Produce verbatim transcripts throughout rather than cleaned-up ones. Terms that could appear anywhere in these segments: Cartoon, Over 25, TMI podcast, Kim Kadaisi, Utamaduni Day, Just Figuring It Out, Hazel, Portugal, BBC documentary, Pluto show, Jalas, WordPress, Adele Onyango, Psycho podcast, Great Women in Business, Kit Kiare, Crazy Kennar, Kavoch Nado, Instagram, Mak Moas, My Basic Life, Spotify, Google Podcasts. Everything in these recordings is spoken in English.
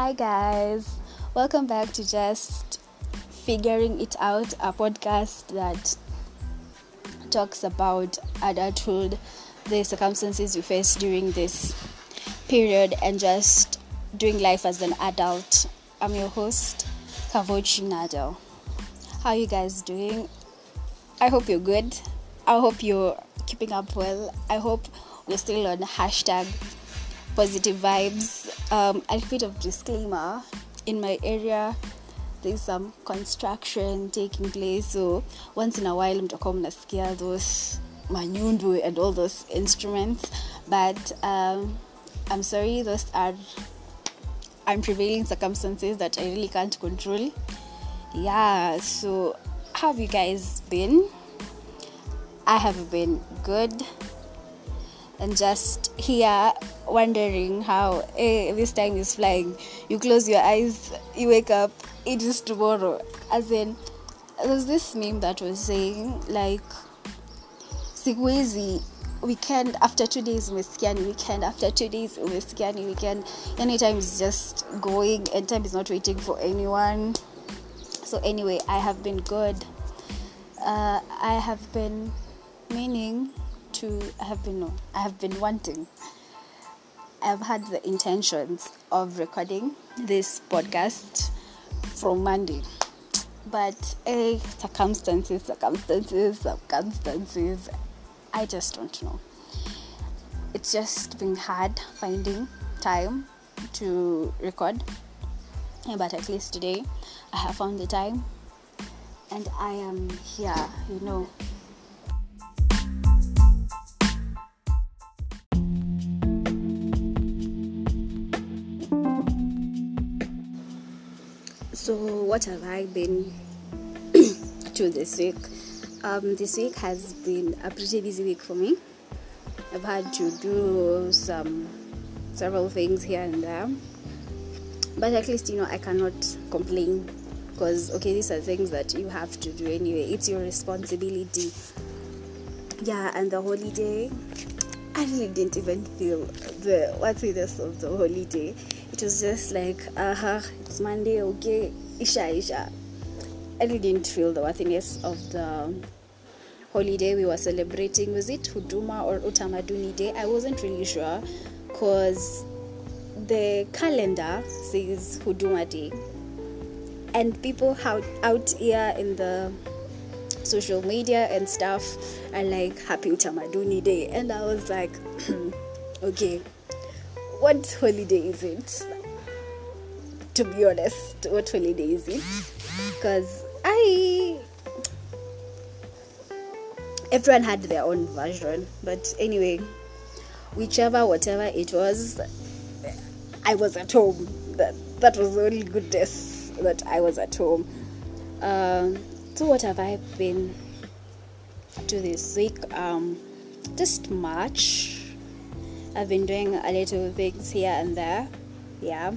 Hi guys, welcome back to Just Figuring It Out, a podcast that talks about adulthood, the circumstances you face during this period, and just doing life as an adult. I'm your host, Kavoch Nado. How are you guys doing? I hope you're good. I hope you're keeping up well. I hope we're still on hashtag positive vibes. Um, a bit of disclaimer, in my area there's some construction taking place, so once in a while mtakuwa mnasikia those manyundu and all those instruments, but um, I'm sorry, those are unprevailing circumstances that I really can't control. Yeah, so how have you guys been? I have been good. And just here wondering how hey, this time is flying. You close your eyes, you wake up, it is tomorrow. As in, there's this meme that was saying, like, Sigwezi, weekend after two days, umesikiani weekend after two days, umesikiani weekend. Any time is just going, and time is not waiting for anyone. So, anyway, I have been good. Uh, I have been meaning. To I have been no, I have been wanting. I have had the intentions of recording this podcast from Monday, but eh, circumstances, circumstances, circumstances. I just don't know. It's just been hard finding time to record, but at least today I have found the time, and I am here. You know. So what have I been to this week? Um, this week has been a pretty busy week for me. I've had to do some several things here and there, but at least you know I cannot complain because okay, these are things that you have to do anyway. It's your responsibility. Yeah, and the holiday, I really didn't even feel the worthiness of the holiday. It was just like, aha, it's Monday, okay, isha, isha. I really didn't feel the worthiness of the holiday we were celebrating. Was it Huduma or Utamaduni Day? I wasn't really sure because the calendar says Huduma Day. And people out, out here in the social media and stuff are like, happy Utamaduni Day. And I was like, okay. What holiday is it? To be honest, what holiday is it? Because I... Everyone had their own version. But anyway, whichever, whatever it was, I was at home. That, that was the only goodness that I was at home. Uh, so what have I been to this week? Um, just March. I've been doing a little things here and there, yeah.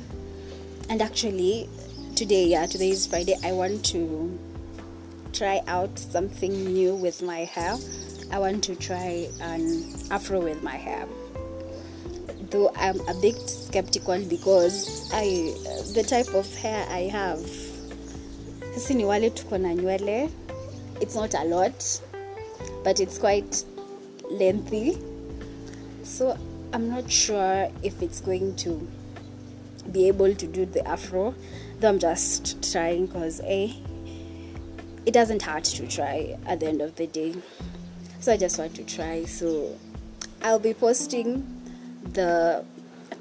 And actually, today, yeah, today is Friday. I want to try out something new with my hair. I want to try an afro with my hair. Though I'm a bit skeptical because I, the type of hair I have, it's not a lot, but it's quite lengthy. So I'm not sure if it's going to be able to do the afro, though I'm just trying because eh, it doesn't hurt to try at the end of the day. So I just want to try. So I'll be posting the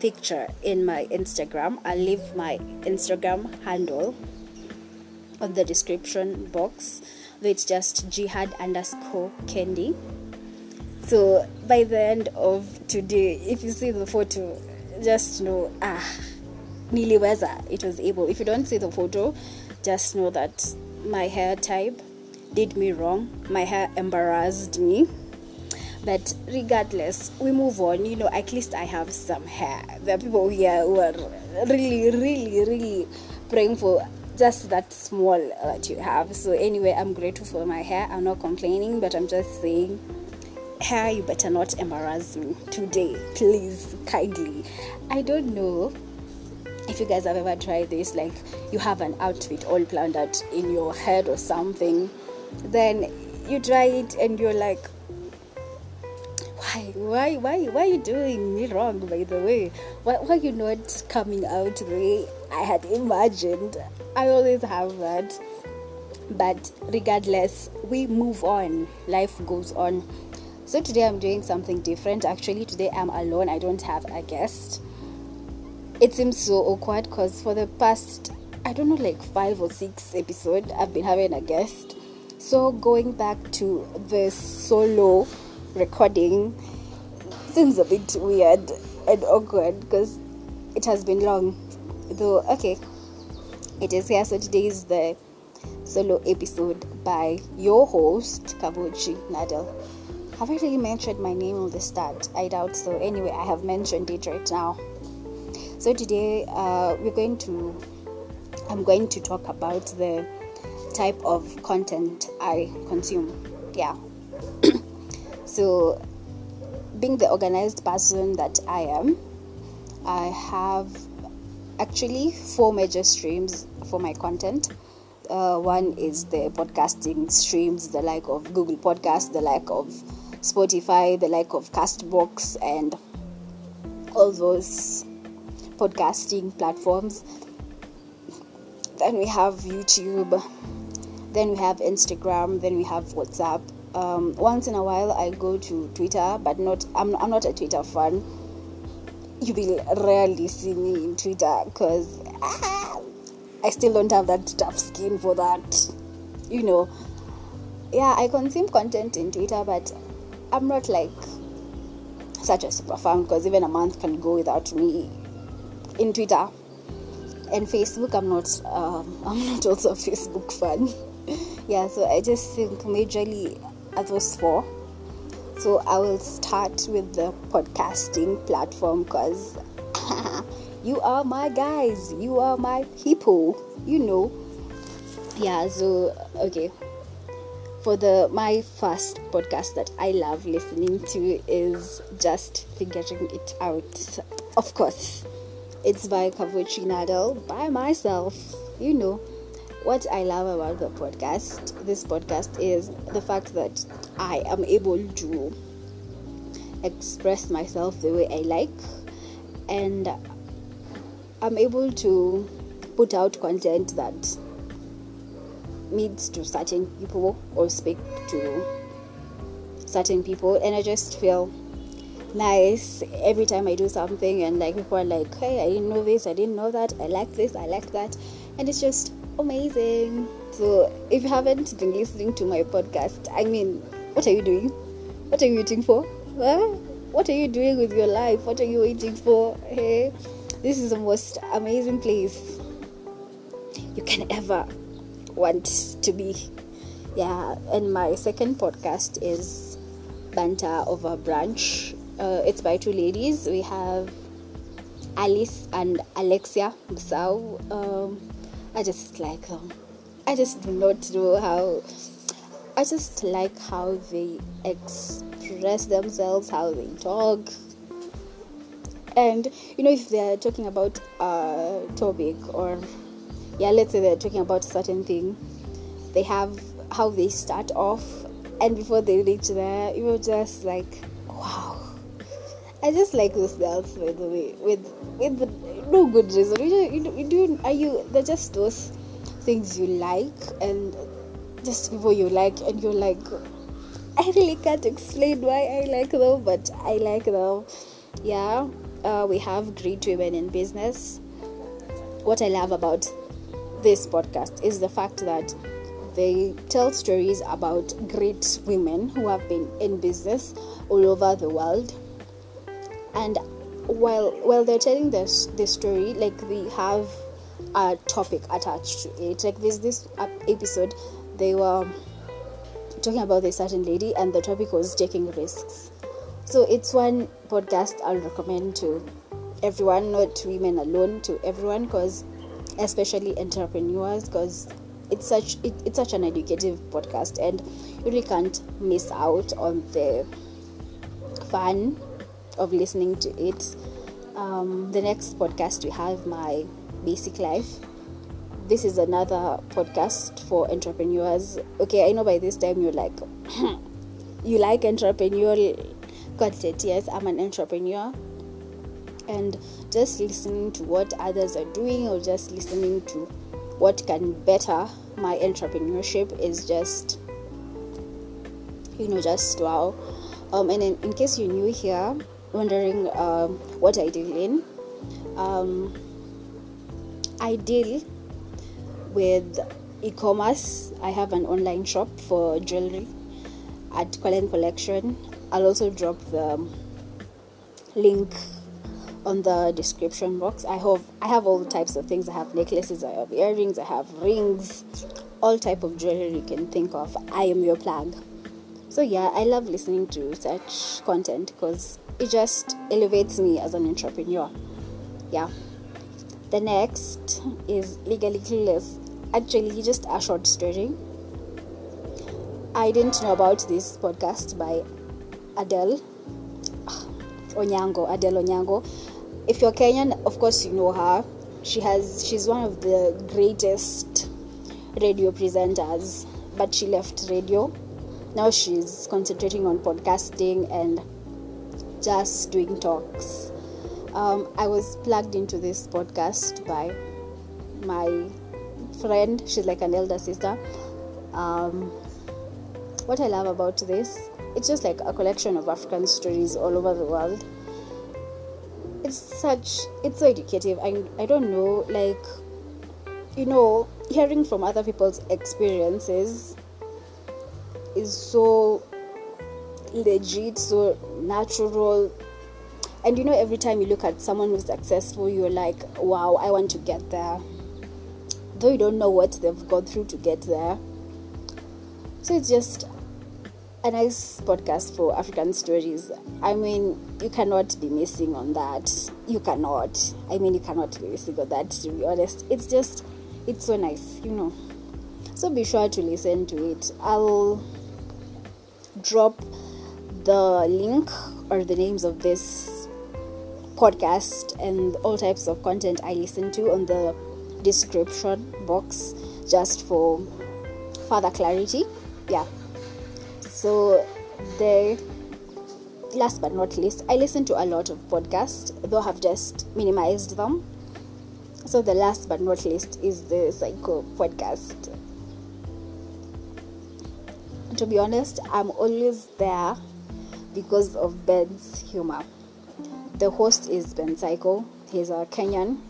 picture in my Instagram. I'll leave my Instagram handle on the description box. It's just jihad underscore candy. So by the end of today, if you see the photo, just know, ah, niliweza, it was able. If you don't see the photo, just know that my hair type did me wrong. My hair embarrassed me. But regardless, we move on. You know, at least I have some hair. There are people here who are really, really, really praying for just that small that you have. So anyway, I'm grateful for my hair. I'm not complaining, but I'm just saying... hair, you better not embarrass me today, please, kindly. I don't know if you guys have ever tried this, like you have an outfit all planned out in your head or something, then you try it and you're like, why, why, why, why are you doing me wrong, by the way? Why, why are you not coming out the way I had imagined? I always have that. But regardless, we move on. Life goes on. So today I'm doing something different. Actually, today I'm alone. I don't have a guest. It seems so awkward because for the past, I don't know, like five or six episodes, I've been having a guest. So going back to the solo recording seems a bit weird and awkward because it has been long. Though, okay, it is here. So today is the solo episode by your host, Kavoch Nado. Have I really mentioned my name on the start? I doubt so. Anyway, I have mentioned it right now. So today uh, we're going to, I'm going to talk about the type of content I consume. Yeah. So being the organized person that I am, I have actually four major streams for my content. Uh, one is the podcasting streams, the like of Google Podcasts, the like of Spotify, the like of Castbox, and all those podcasting platforms. Then we have YouTube, then we have Instagram, then we have WhatsApp. Um, once in a while, I go to Twitter, but not. I'm I'm not a Twitter fan. You will rarely see me in Twitter because. Ah, I still don't have that tough skin for that, you know. Yeah, I consume content in Twitter, but I'm not like such a super fan because even a month can go without me in Twitter. And Facebook, I'm not. Um, I'm not also a Facebook fan. Yeah, so I just think majorly at those four. So I will start with the podcasting platform because. You are my guys. You are my people. You know. Yeah, so, okay. For the my first podcast that I love listening to is Just Figuring It Out. Of course. It's by Kavoch Nado, by myself. You know. What I love about the podcast, this podcast, is the fact that I am able to express myself the way I like. And I'm able to put out content that meets to certain people or speak to certain people, and I just feel nice every time I do something and like people are like, hey, I didn't know this, I didn't know that, I like this, I like that, and it's just amazing. So if you haven't been listening to my podcast, I mean, what are you doing? What are you waiting for? Huh? What are you doing with your life? What are you waiting for? Hey. This is the most amazing place you can ever want to be. Yeah, and my second podcast is Banter Over Brunch. Uh, it's by two ladies. We have Alice and Alexia Musau. Um, I just like them. I just do not know how... I just like how they express themselves, how they talk. And, you know, if they're talking about a topic or, yeah, let's say they're talking about a certain thing, they have how they start off, and before they reach there, you're just like, wow. I just like those girls, by the way, with with no good reason. You do, you do, are you, they're just those things you like, and just people you like, and you're like, I really can't explain why I like them, but I like them. Yeah. Uh, we have Great Women in Business. What I love about this podcast is the fact that they tell stories about great women who have been in business all over the world. And while while they're telling this this story, like they have a topic attached to it. Like this this episode, they were talking about this certain lady, and the topic was taking risks. So it's one podcast I'll recommend to everyone, not women alone, to everyone, because especially entrepreneurs, because it's such it, it's such an educative podcast, and you really can't miss out on the fun of listening to it. Um, the next podcast we have, My Basic Life. This is another podcast for entrepreneurs. Okay, I know by this time you're like, you like entrepreneurial content. Yes, I'm an entrepreneur. And just listening to what others are doing, or just listening to what can better my entrepreneurship is just, you know, just wow. Um, and in, in case you're new here, wondering um, what I deal in, um, I deal with e-commerce. I have an online shop for jewelry at Kualen Collection. I'll also drop the link on the description box. I have I have all types of things. I have necklaces, I have earrings, I have rings, all type of jewelry you can think of. I am your plug. So yeah, I love listening to such content because it just elevates me as an entrepreneur. Yeah. The next is Legally Clueless. Actually, just a short story. I didn't know about this podcast by Adele Onyango. Adele Onyango. If you're Kenyan, of course you know her. She has she's one of the greatest radio presenters, but she left radio. Now she's concentrating on podcasting and just doing talks. Um, I was plugged into this podcast by my friend. She's like an elder sister. Um, what I love about this, it's just like a collection of African stories all over the world. It's such, it's so educative. I, I don't know, like, you know, hearing from other people's experiences is so legit, so natural. And you know, every time you look at someone who's successful, you're like, wow, I want to get there. Though you don't know what they've gone through to get there. So it's just a nice podcast for African stories. I mean, you cannot be missing on that. You cannot. I mean, you cannot be missing on that, to be honest. It's just, it's so nice, you know. So be sure to listen to it. I'll drop the link or the names of this podcast and all types of content I listen to on the description box just for further clarity. Yeah. So the last but not least, I listen to a lot of podcasts, though I've just minimized them. So the last but not least is the Psycho podcast. To be honest, I'm always there because of Ben's humor. The host is Ben Psycho. He's a Kenyan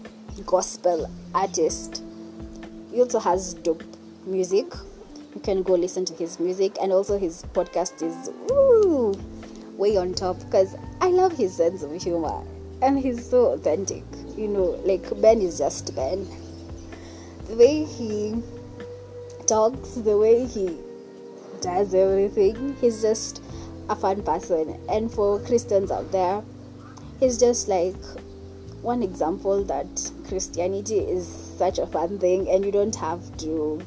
gospel artist. He also has dope music. You can go listen to his music, and also his podcast is ooh, way on top because I love his sense of humor and he's so authentic. You know, like Ben is just Ben. The way he talks, the way he does everything, he's just a fun person. And for Christians out there, he's just like one example that Christianity is such a fun thing and you don't have to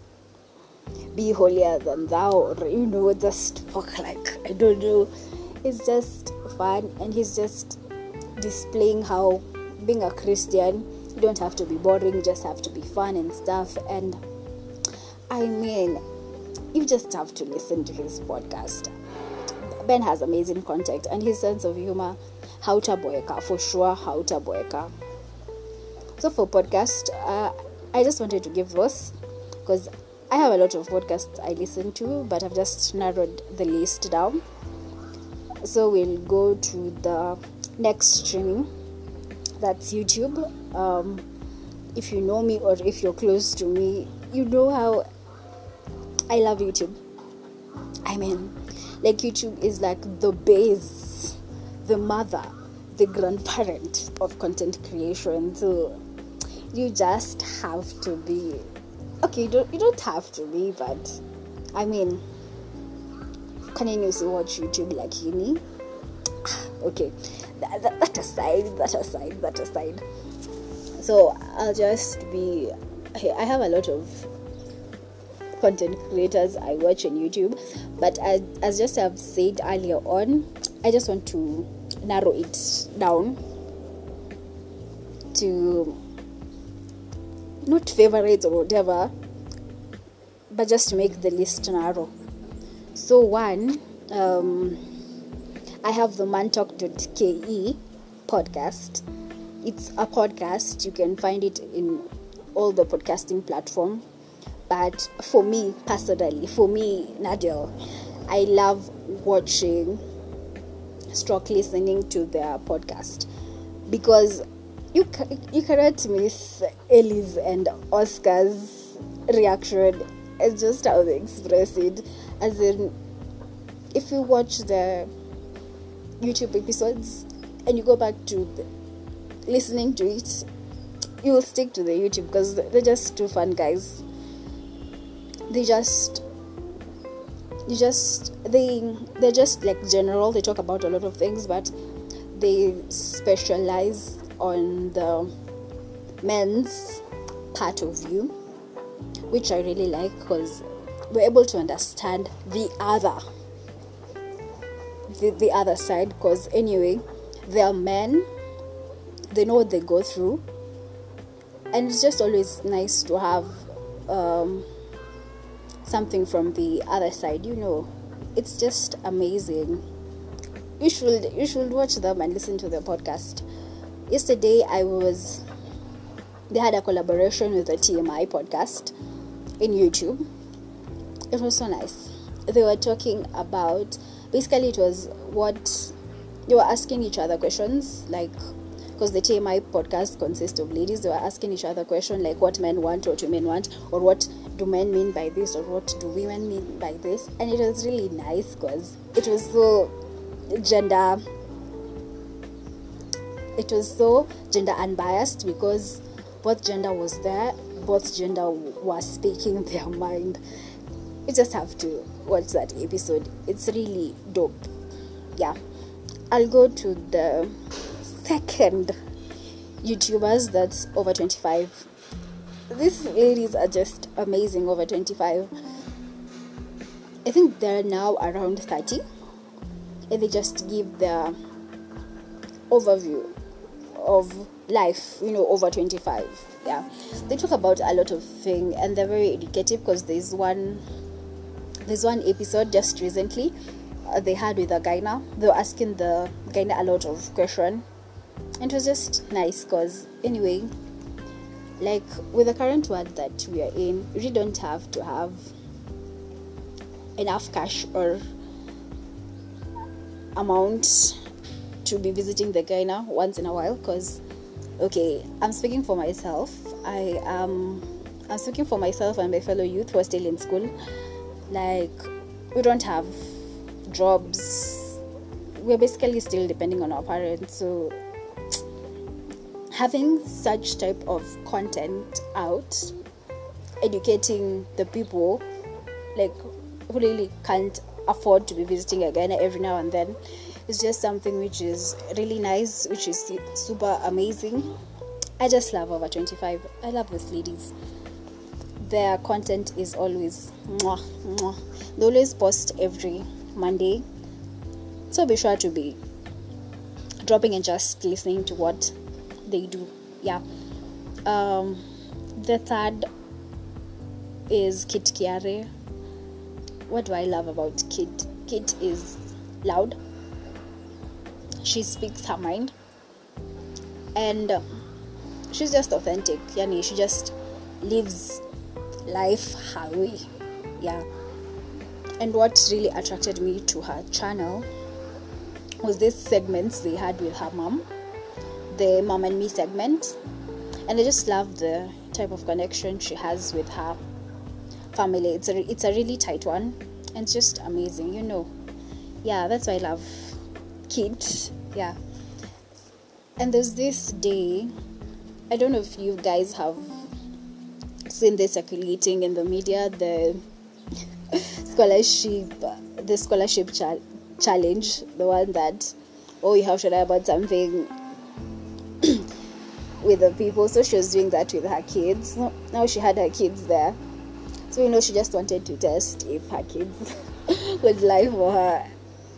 be holier than thou, or you know, just fuck, like I don't know. It's just fun, and he's just displaying how being a Christian, you don't have to be boring, you just have to be fun and stuff. And I mean, you just have to listen to his podcast. Ben has amazing content, and his sense of humor, hautaboeka, for sure, hautaboeka. So for podcast, uh, I just wanted to give those because I have a lot of podcasts I listen to, but I've just narrowed the list down. So we'll go to the next streaming. That's YouTube. Um, if you know me or if you're close to me, you know how I love YouTube. I mean, like YouTube is like the base, the mother, the grandparent of content creation. So you just have to be... Okay, you don't, you don't have to be, but I mean, can you also watch YouTube like you need? Okay, that, that, that aside, that aside, that aside. So I'll just be, okay, I have a lot of content creators I watch on YouTube, but as, as just I've said earlier on, I just want to narrow it down to not favorites or whatever, but just to make the list narrow. So one, um, I have the Mantalk.Ke podcast. It's a podcast. You can find it in all the podcasting platform. But for me personally, for me, Nadel, I love watching, stroke listening to their podcast, because you you cannot miss Ellie's and Oscar's reaction and just how they express it. As in, if you watch the YouTube episodes and you go back to the, listening to it, you will stick to the YouTube because they're just too fun, guys. They just, you just, they, they're just like general. They talk about a lot of things, but they specialize on the men's part of you, which I really like because we're able to understand the other, the, the other side. Because anyway, they're men. They know what they go through, and it's just always nice to have um, something from the other side. You know, it's just amazing. You should you should watch them and listen to their podcast. Yesterday, I was they had a collaboration with the T M I podcast in YouTube. It was so nice. They were talking about basically it was what they were asking each other questions like. Because the T M I podcast consists of ladies, they were asking each other questions like what men want, what women want, or what do men mean by this, or what do women mean by this. And it was really nice because it was so gender, it was so gender unbiased because both gender was there, both gender were speaking their mind. You just have to watch that episode. It's really dope. Yeah. I'll go to the second YouTubers, that's Over twenty-five. These ladies are just amazing. Over twenty-five, I think they're now around thirty, and they just give their overview of life, you know, over twenty-five. Yeah, they talk about a lot of things, and they're very educative because there's one there's one episode just recently uh, they had with a guy. Now they were asking the guy a lot of questions. It was just nice because anyway, like with the current world that we are in, we don't have to have enough cash or amount to be visiting the Ghana once in a while. Because okay, I'm speaking for myself. I am I'm speaking for myself and my fellow youth who are still in school. Like we don't have jobs. We're basically still depending on our parents. So having such type of content out, educating the people, like who really can't afford to be visiting again every now and then, is just something which is really nice, which is super amazing. I just love Over twenty-five. I love these ladies. Their content is always mwah, mwah. They always post every Monday, so be sure to be dropping and just listening to what they do. Yeah. Um, the third is Kit Kiare. What do I love about Kit? Kit is loud. She speaks her mind, and uh, she's just authentic. Yani, she just lives life her way. Yeah. And what really attracted me to her channel was these segments they had with her mom. The mom and me segment, and I just love the type of connection she has with her family. It's a it's a really tight one, and it's just amazing, you know. Yeah, that's why I love Kit. Yeah, and there's this day. I don't know if you guys have seen this circulating in the media. The scholarship, the scholarship cha- challenge, the one that oh you have to lie about something with the people. So she was doing that with her kids. Now she had her kids there, so you know she just wanted to test if her kids would lie for her,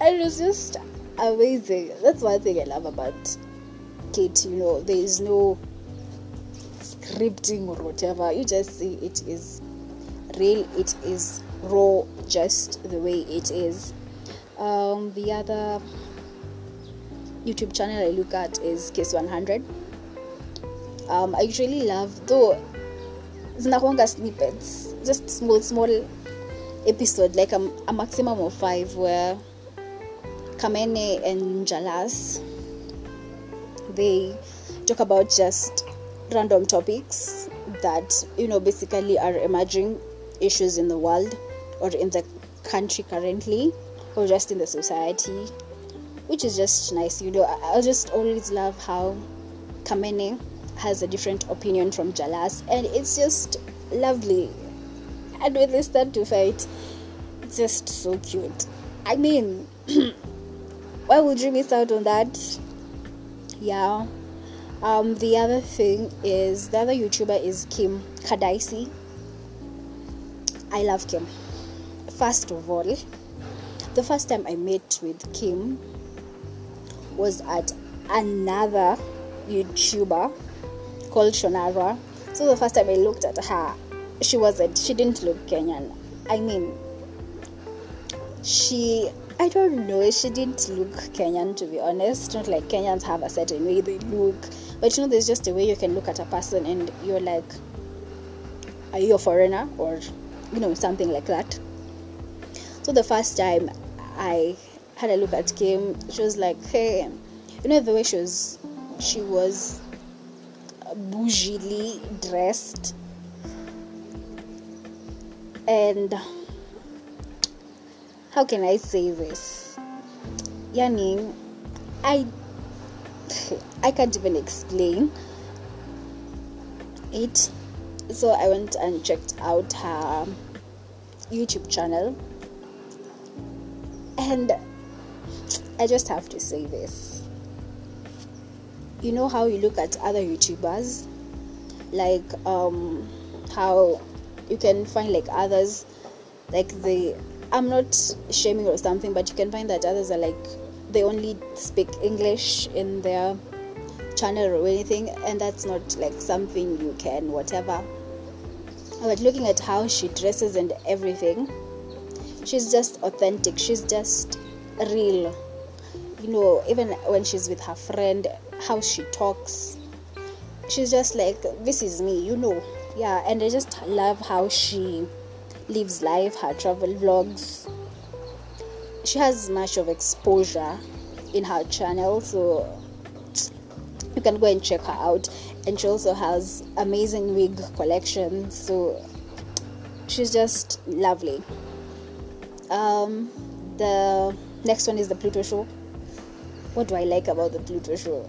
and it was just amazing. That's one thing I love about Kit. You know, there is no scripting or whatever. You just see it is real, it is raw, just the way it is. Um, the other YouTube channel I look at is Case one hundred. Um, I usually love, though, zinakwanga snippets, just small, small episode, like a, a maximum of five, where Kamene and Jalas, they talk about just random topics that, you know, basically are emerging issues in the world or in the country currently or just in the society, which is just nice. You know, I, I just always love how Kamene has a different opinion from Jalas, and it's just lovely. And when they start to fight, it's just so cute. I mean, why would you miss out on that? Yeah. Um, the other thing is, the other YouTuber is Kim Kadaisi. I love Kim. First of all, the first time I met with Kim was at another YouTuber called Shonara. So the first time I looked at her, she wasn't, she didn't look Kenyan. I mean, she, I don't know, she didn't look Kenyan, to be honest. Not like Kenyans have a certain way they look, but you know, there's just a way you can look at a person and you're like, are you a foreigner? Or, you know, something like that. So the first time I had a look at Kim, she was like, hey, you know, the way she was, she was bougily dressed, and how can I say this? Yani, I I can't even explain it. So I went and checked out her YouTube channel, and I just have to say this. You know how you look at other YouTubers, like um, how you can find like others, like they, I'm not shaming or something, but you can find that others are like, they only speak English in their channel or anything, and that's not like something you can, whatever. But looking at how she dresses and everything, she's just authentic, she's just real. You know, even when she's with her friend, how she talks, she's just like, this is me, you know. Yeah, and I just love how she lives life, her travel vlogs. She has much of exposure in her channel, so you can go and check her out. And she also has amazing wig collections, so she's just lovely. Um, the next one is the Pluto show. What do I like about the Pluto show?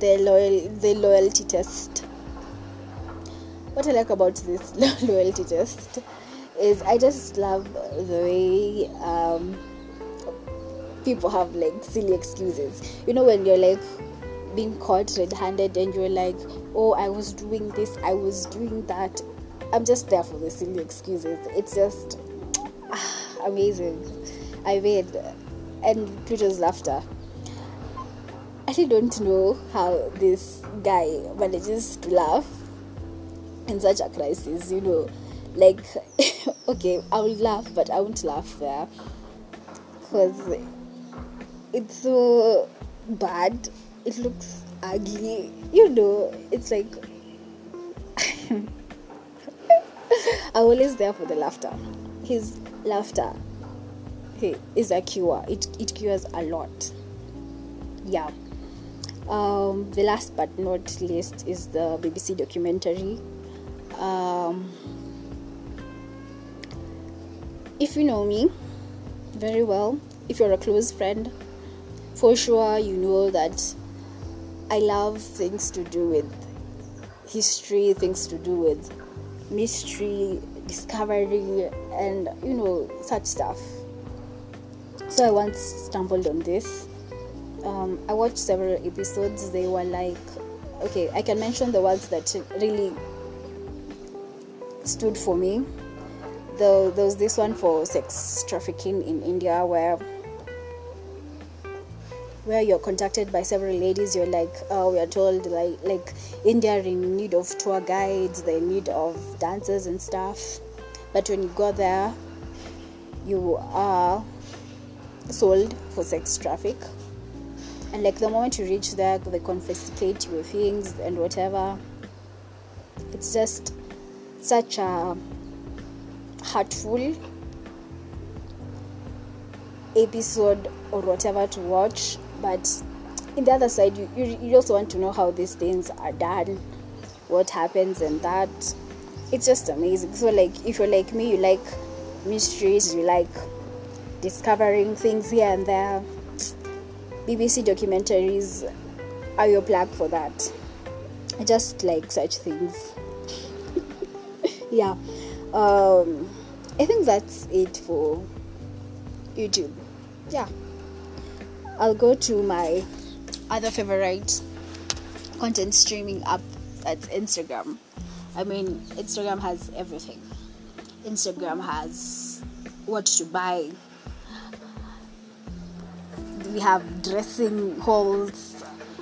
The loyal, the loyalty test. What I like about this loyalty test is I just love the way um, people have like silly excuses. You know, when you're like being caught red-handed and you're like, oh, I was doing this, I was doing that. I'm just there for the silly excuses. It's just ah, amazing. I mean, and Pluto's laughter. I actually don't know how this guy manages to laugh in such a crisis, you know, like, okay, I will laugh, but I won't laugh there, because it's so bad, it looks ugly, you know, it's like, I'm always there for the laughter. His laughter, hey, is a cure, it, it cures a lot, yeah. Um, the last but not least is the B B C documentary. Um, if you know me very well, if you're a close friend, for sure you know that I love things to do with history, things to do with mystery, discovery, and, you know, such stuff. So I once stumbled on this. Um, I watched several episodes. They were like, okay, I can mention the words that really stood for me. Though there was this one for sex trafficking in India, where where you're contacted by several ladies, you're like, uh, we are told like, like India are in need of tour guides, they need of dancers and stuff. But when you go there, you are sold for sex traffic. And like the moment you reach there, they confiscate your things and whatever. It's just such a hurtful episode or whatever to watch. But in the other side, you, you, you also want to know how these things are done, what happens and that. It's just amazing. So like, if you're like me, you like mysteries, you like discovering things here and there, B B C documentaries are your plug for that. I just like such things. yeah um I think that's it for YouTube. Yeah, I'll go to my other favorite content streaming app, that's Instagram. I mean, Instagram has everything. Instagram has what to buy. We have dressing halls.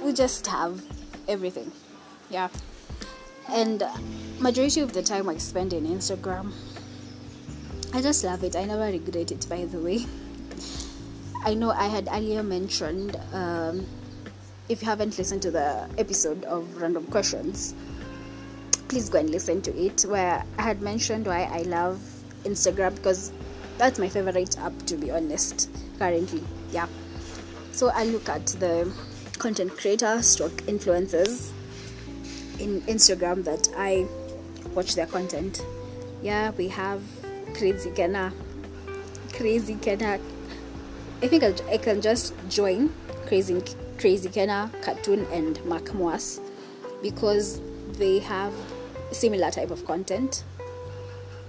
We just have everything. Yeah. And majority of the time I spend in Instagram. I just love it. I never regret it, by the way. I know I had earlier mentioned, um, if you haven't listened to the episode of Random Questions, please go and listen to it, where I had mentioned why I love Instagram, because that's my favorite app, to be honest, currently. Yeah. So I look at the content creators, stroke influencers in Instagram that I watch their content. Yeah, we have Crazy Kennar. Crazy Kennar. I think I can just join Crazy Crazy Kennar, Cartoon, and Mak Moas, because they have similar type of content.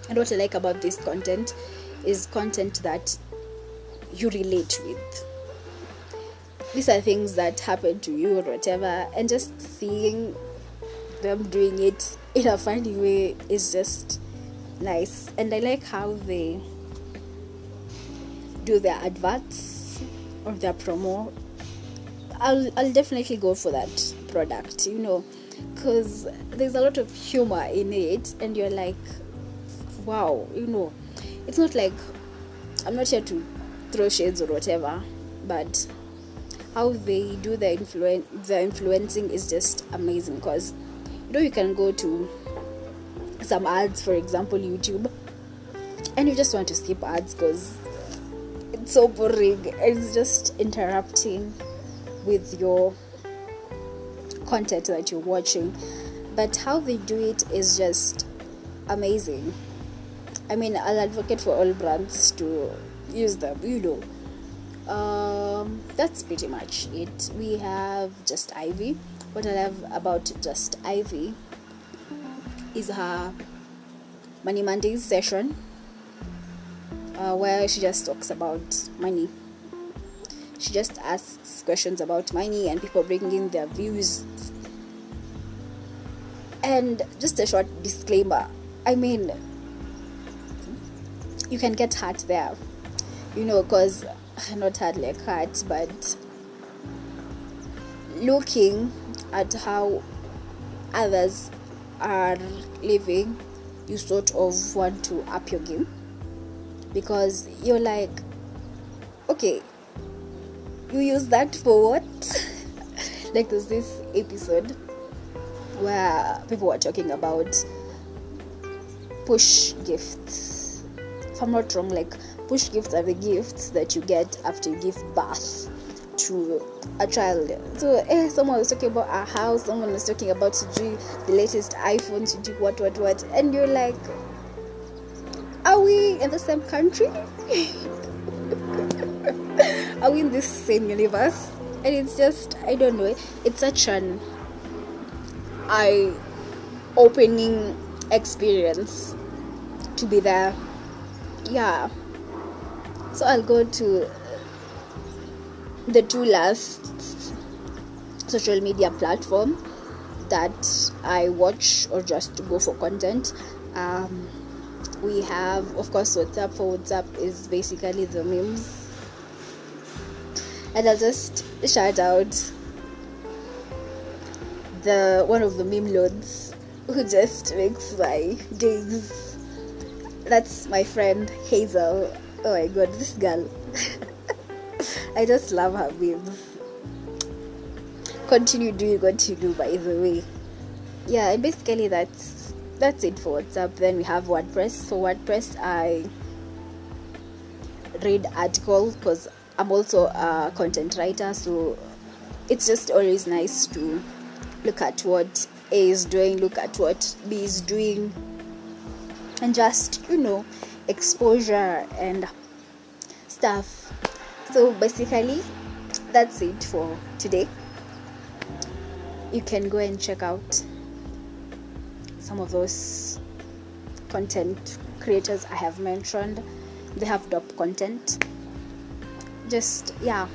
And what I like about this content is content that you relate with. These are things that happen to you or whatever, and just seeing them doing it in a funny way is just nice. And I like how they do their adverts or their promo. I'll I'll definitely go for that product, you know, because there's a lot of humor in it, and you're like, wow, you know. It's not like, I'm not here to throw shades or whatever, but how they do their influen their influencing is just amazing, because you know, you can go to some ads, for example YouTube, and you just want to skip ads because it's so boring. It's just interrupting with your content that you're watching. But how they do it is just amazing. I mean, I'll advocate for all brands to use them, you know. Um, that's pretty much it. We have Just Ivy. What I love about Just Ivy is her Money Mondays session, uh, where she just talks about money. She just asks questions about money, and people bring in their views. And just a short disclaimer, I mean, you can get hurt there, you know, because not hurt like hurt, but looking at how others are living, you sort of want to up your game, because you're like, okay, you use that for what? Like, there's this episode where people were talking about push gifts. If I'm not wrong, like, push gifts are the gifts that you get after you give birth to a child. So, eh, someone was talking about a house, someone was talking about to do the latest iPhone, to do what, what, what. And you're like, are we in the same country? Are we in this same universe? And it's just, I don't know, it's such an eye-opening experience to be there. Yeah. So I'll go to the two last social media platform that I watch or just go for content. Um, we have, of course, WhatsApp. For WhatsApp is basically the memes. and I'll just shout out the one of the meme lords who just makes my days. That's my friend Hazel. Oh my god, this girl. I just love her memes. Continue doing what you do, by the way. Yeah, and basically that's that's it for WhatsApp. Then we have WordPress. For WordPress, I read articles because I'm also a content writer, so it's just always nice to look at what A is doing, look at what B is doing, and just, you know, exposure and stuff. So basically that's it for today. You can go and check out some of those content creators I have mentioned. They have dope content. Just, yeah,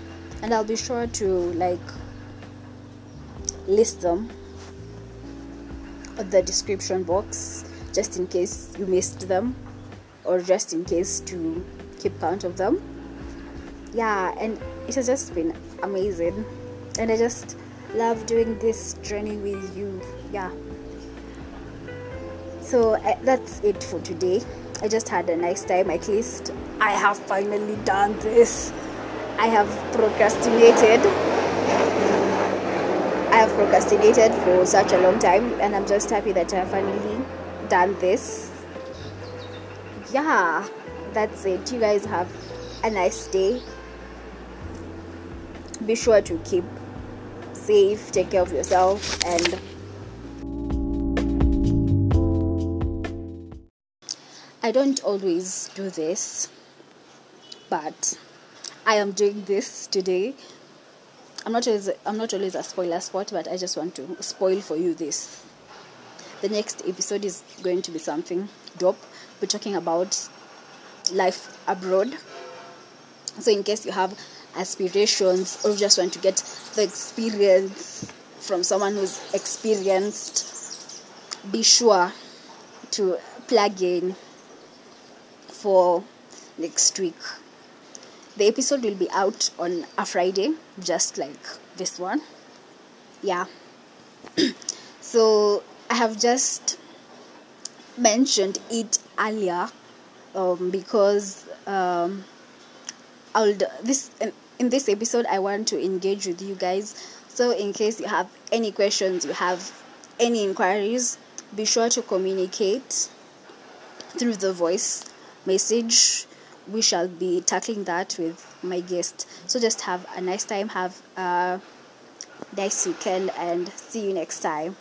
and I'll be sure to like list them on the description box, just in case you missed them, or just in case to keep count of them. Yeah, and it has just been amazing, and I just love doing this journey with you. Yeah, so uh, that's it for today. I just had a nice time. At least I have finally done this. I have procrastinated I have procrastinated for such a long time, and I'm just happy that I have finally done this. Yeah, that's it. You guys have a nice day. Be sure to keep safe, take care of yourself, and I don't always do this, but I am doing this today. I'm not always, I'm not always a spoiler spot, but I just want to spoil for you this. The next episode is going to be something dope. We're talking about life abroad. So in case you have aspirations or just want to get the experience from someone who's experienced, be sure to plug in for next week. The episode will be out on a Friday, just like this one. Yeah. So I have just mentioned it earlier um, because um, I'll this in, in this episode I want to engage with you guys. So in case you have any questions, you have any inquiries, be sure to communicate through the voice message. We shall be tackling that with my guest. So just have a nice time, have a nice weekend, and see you next time.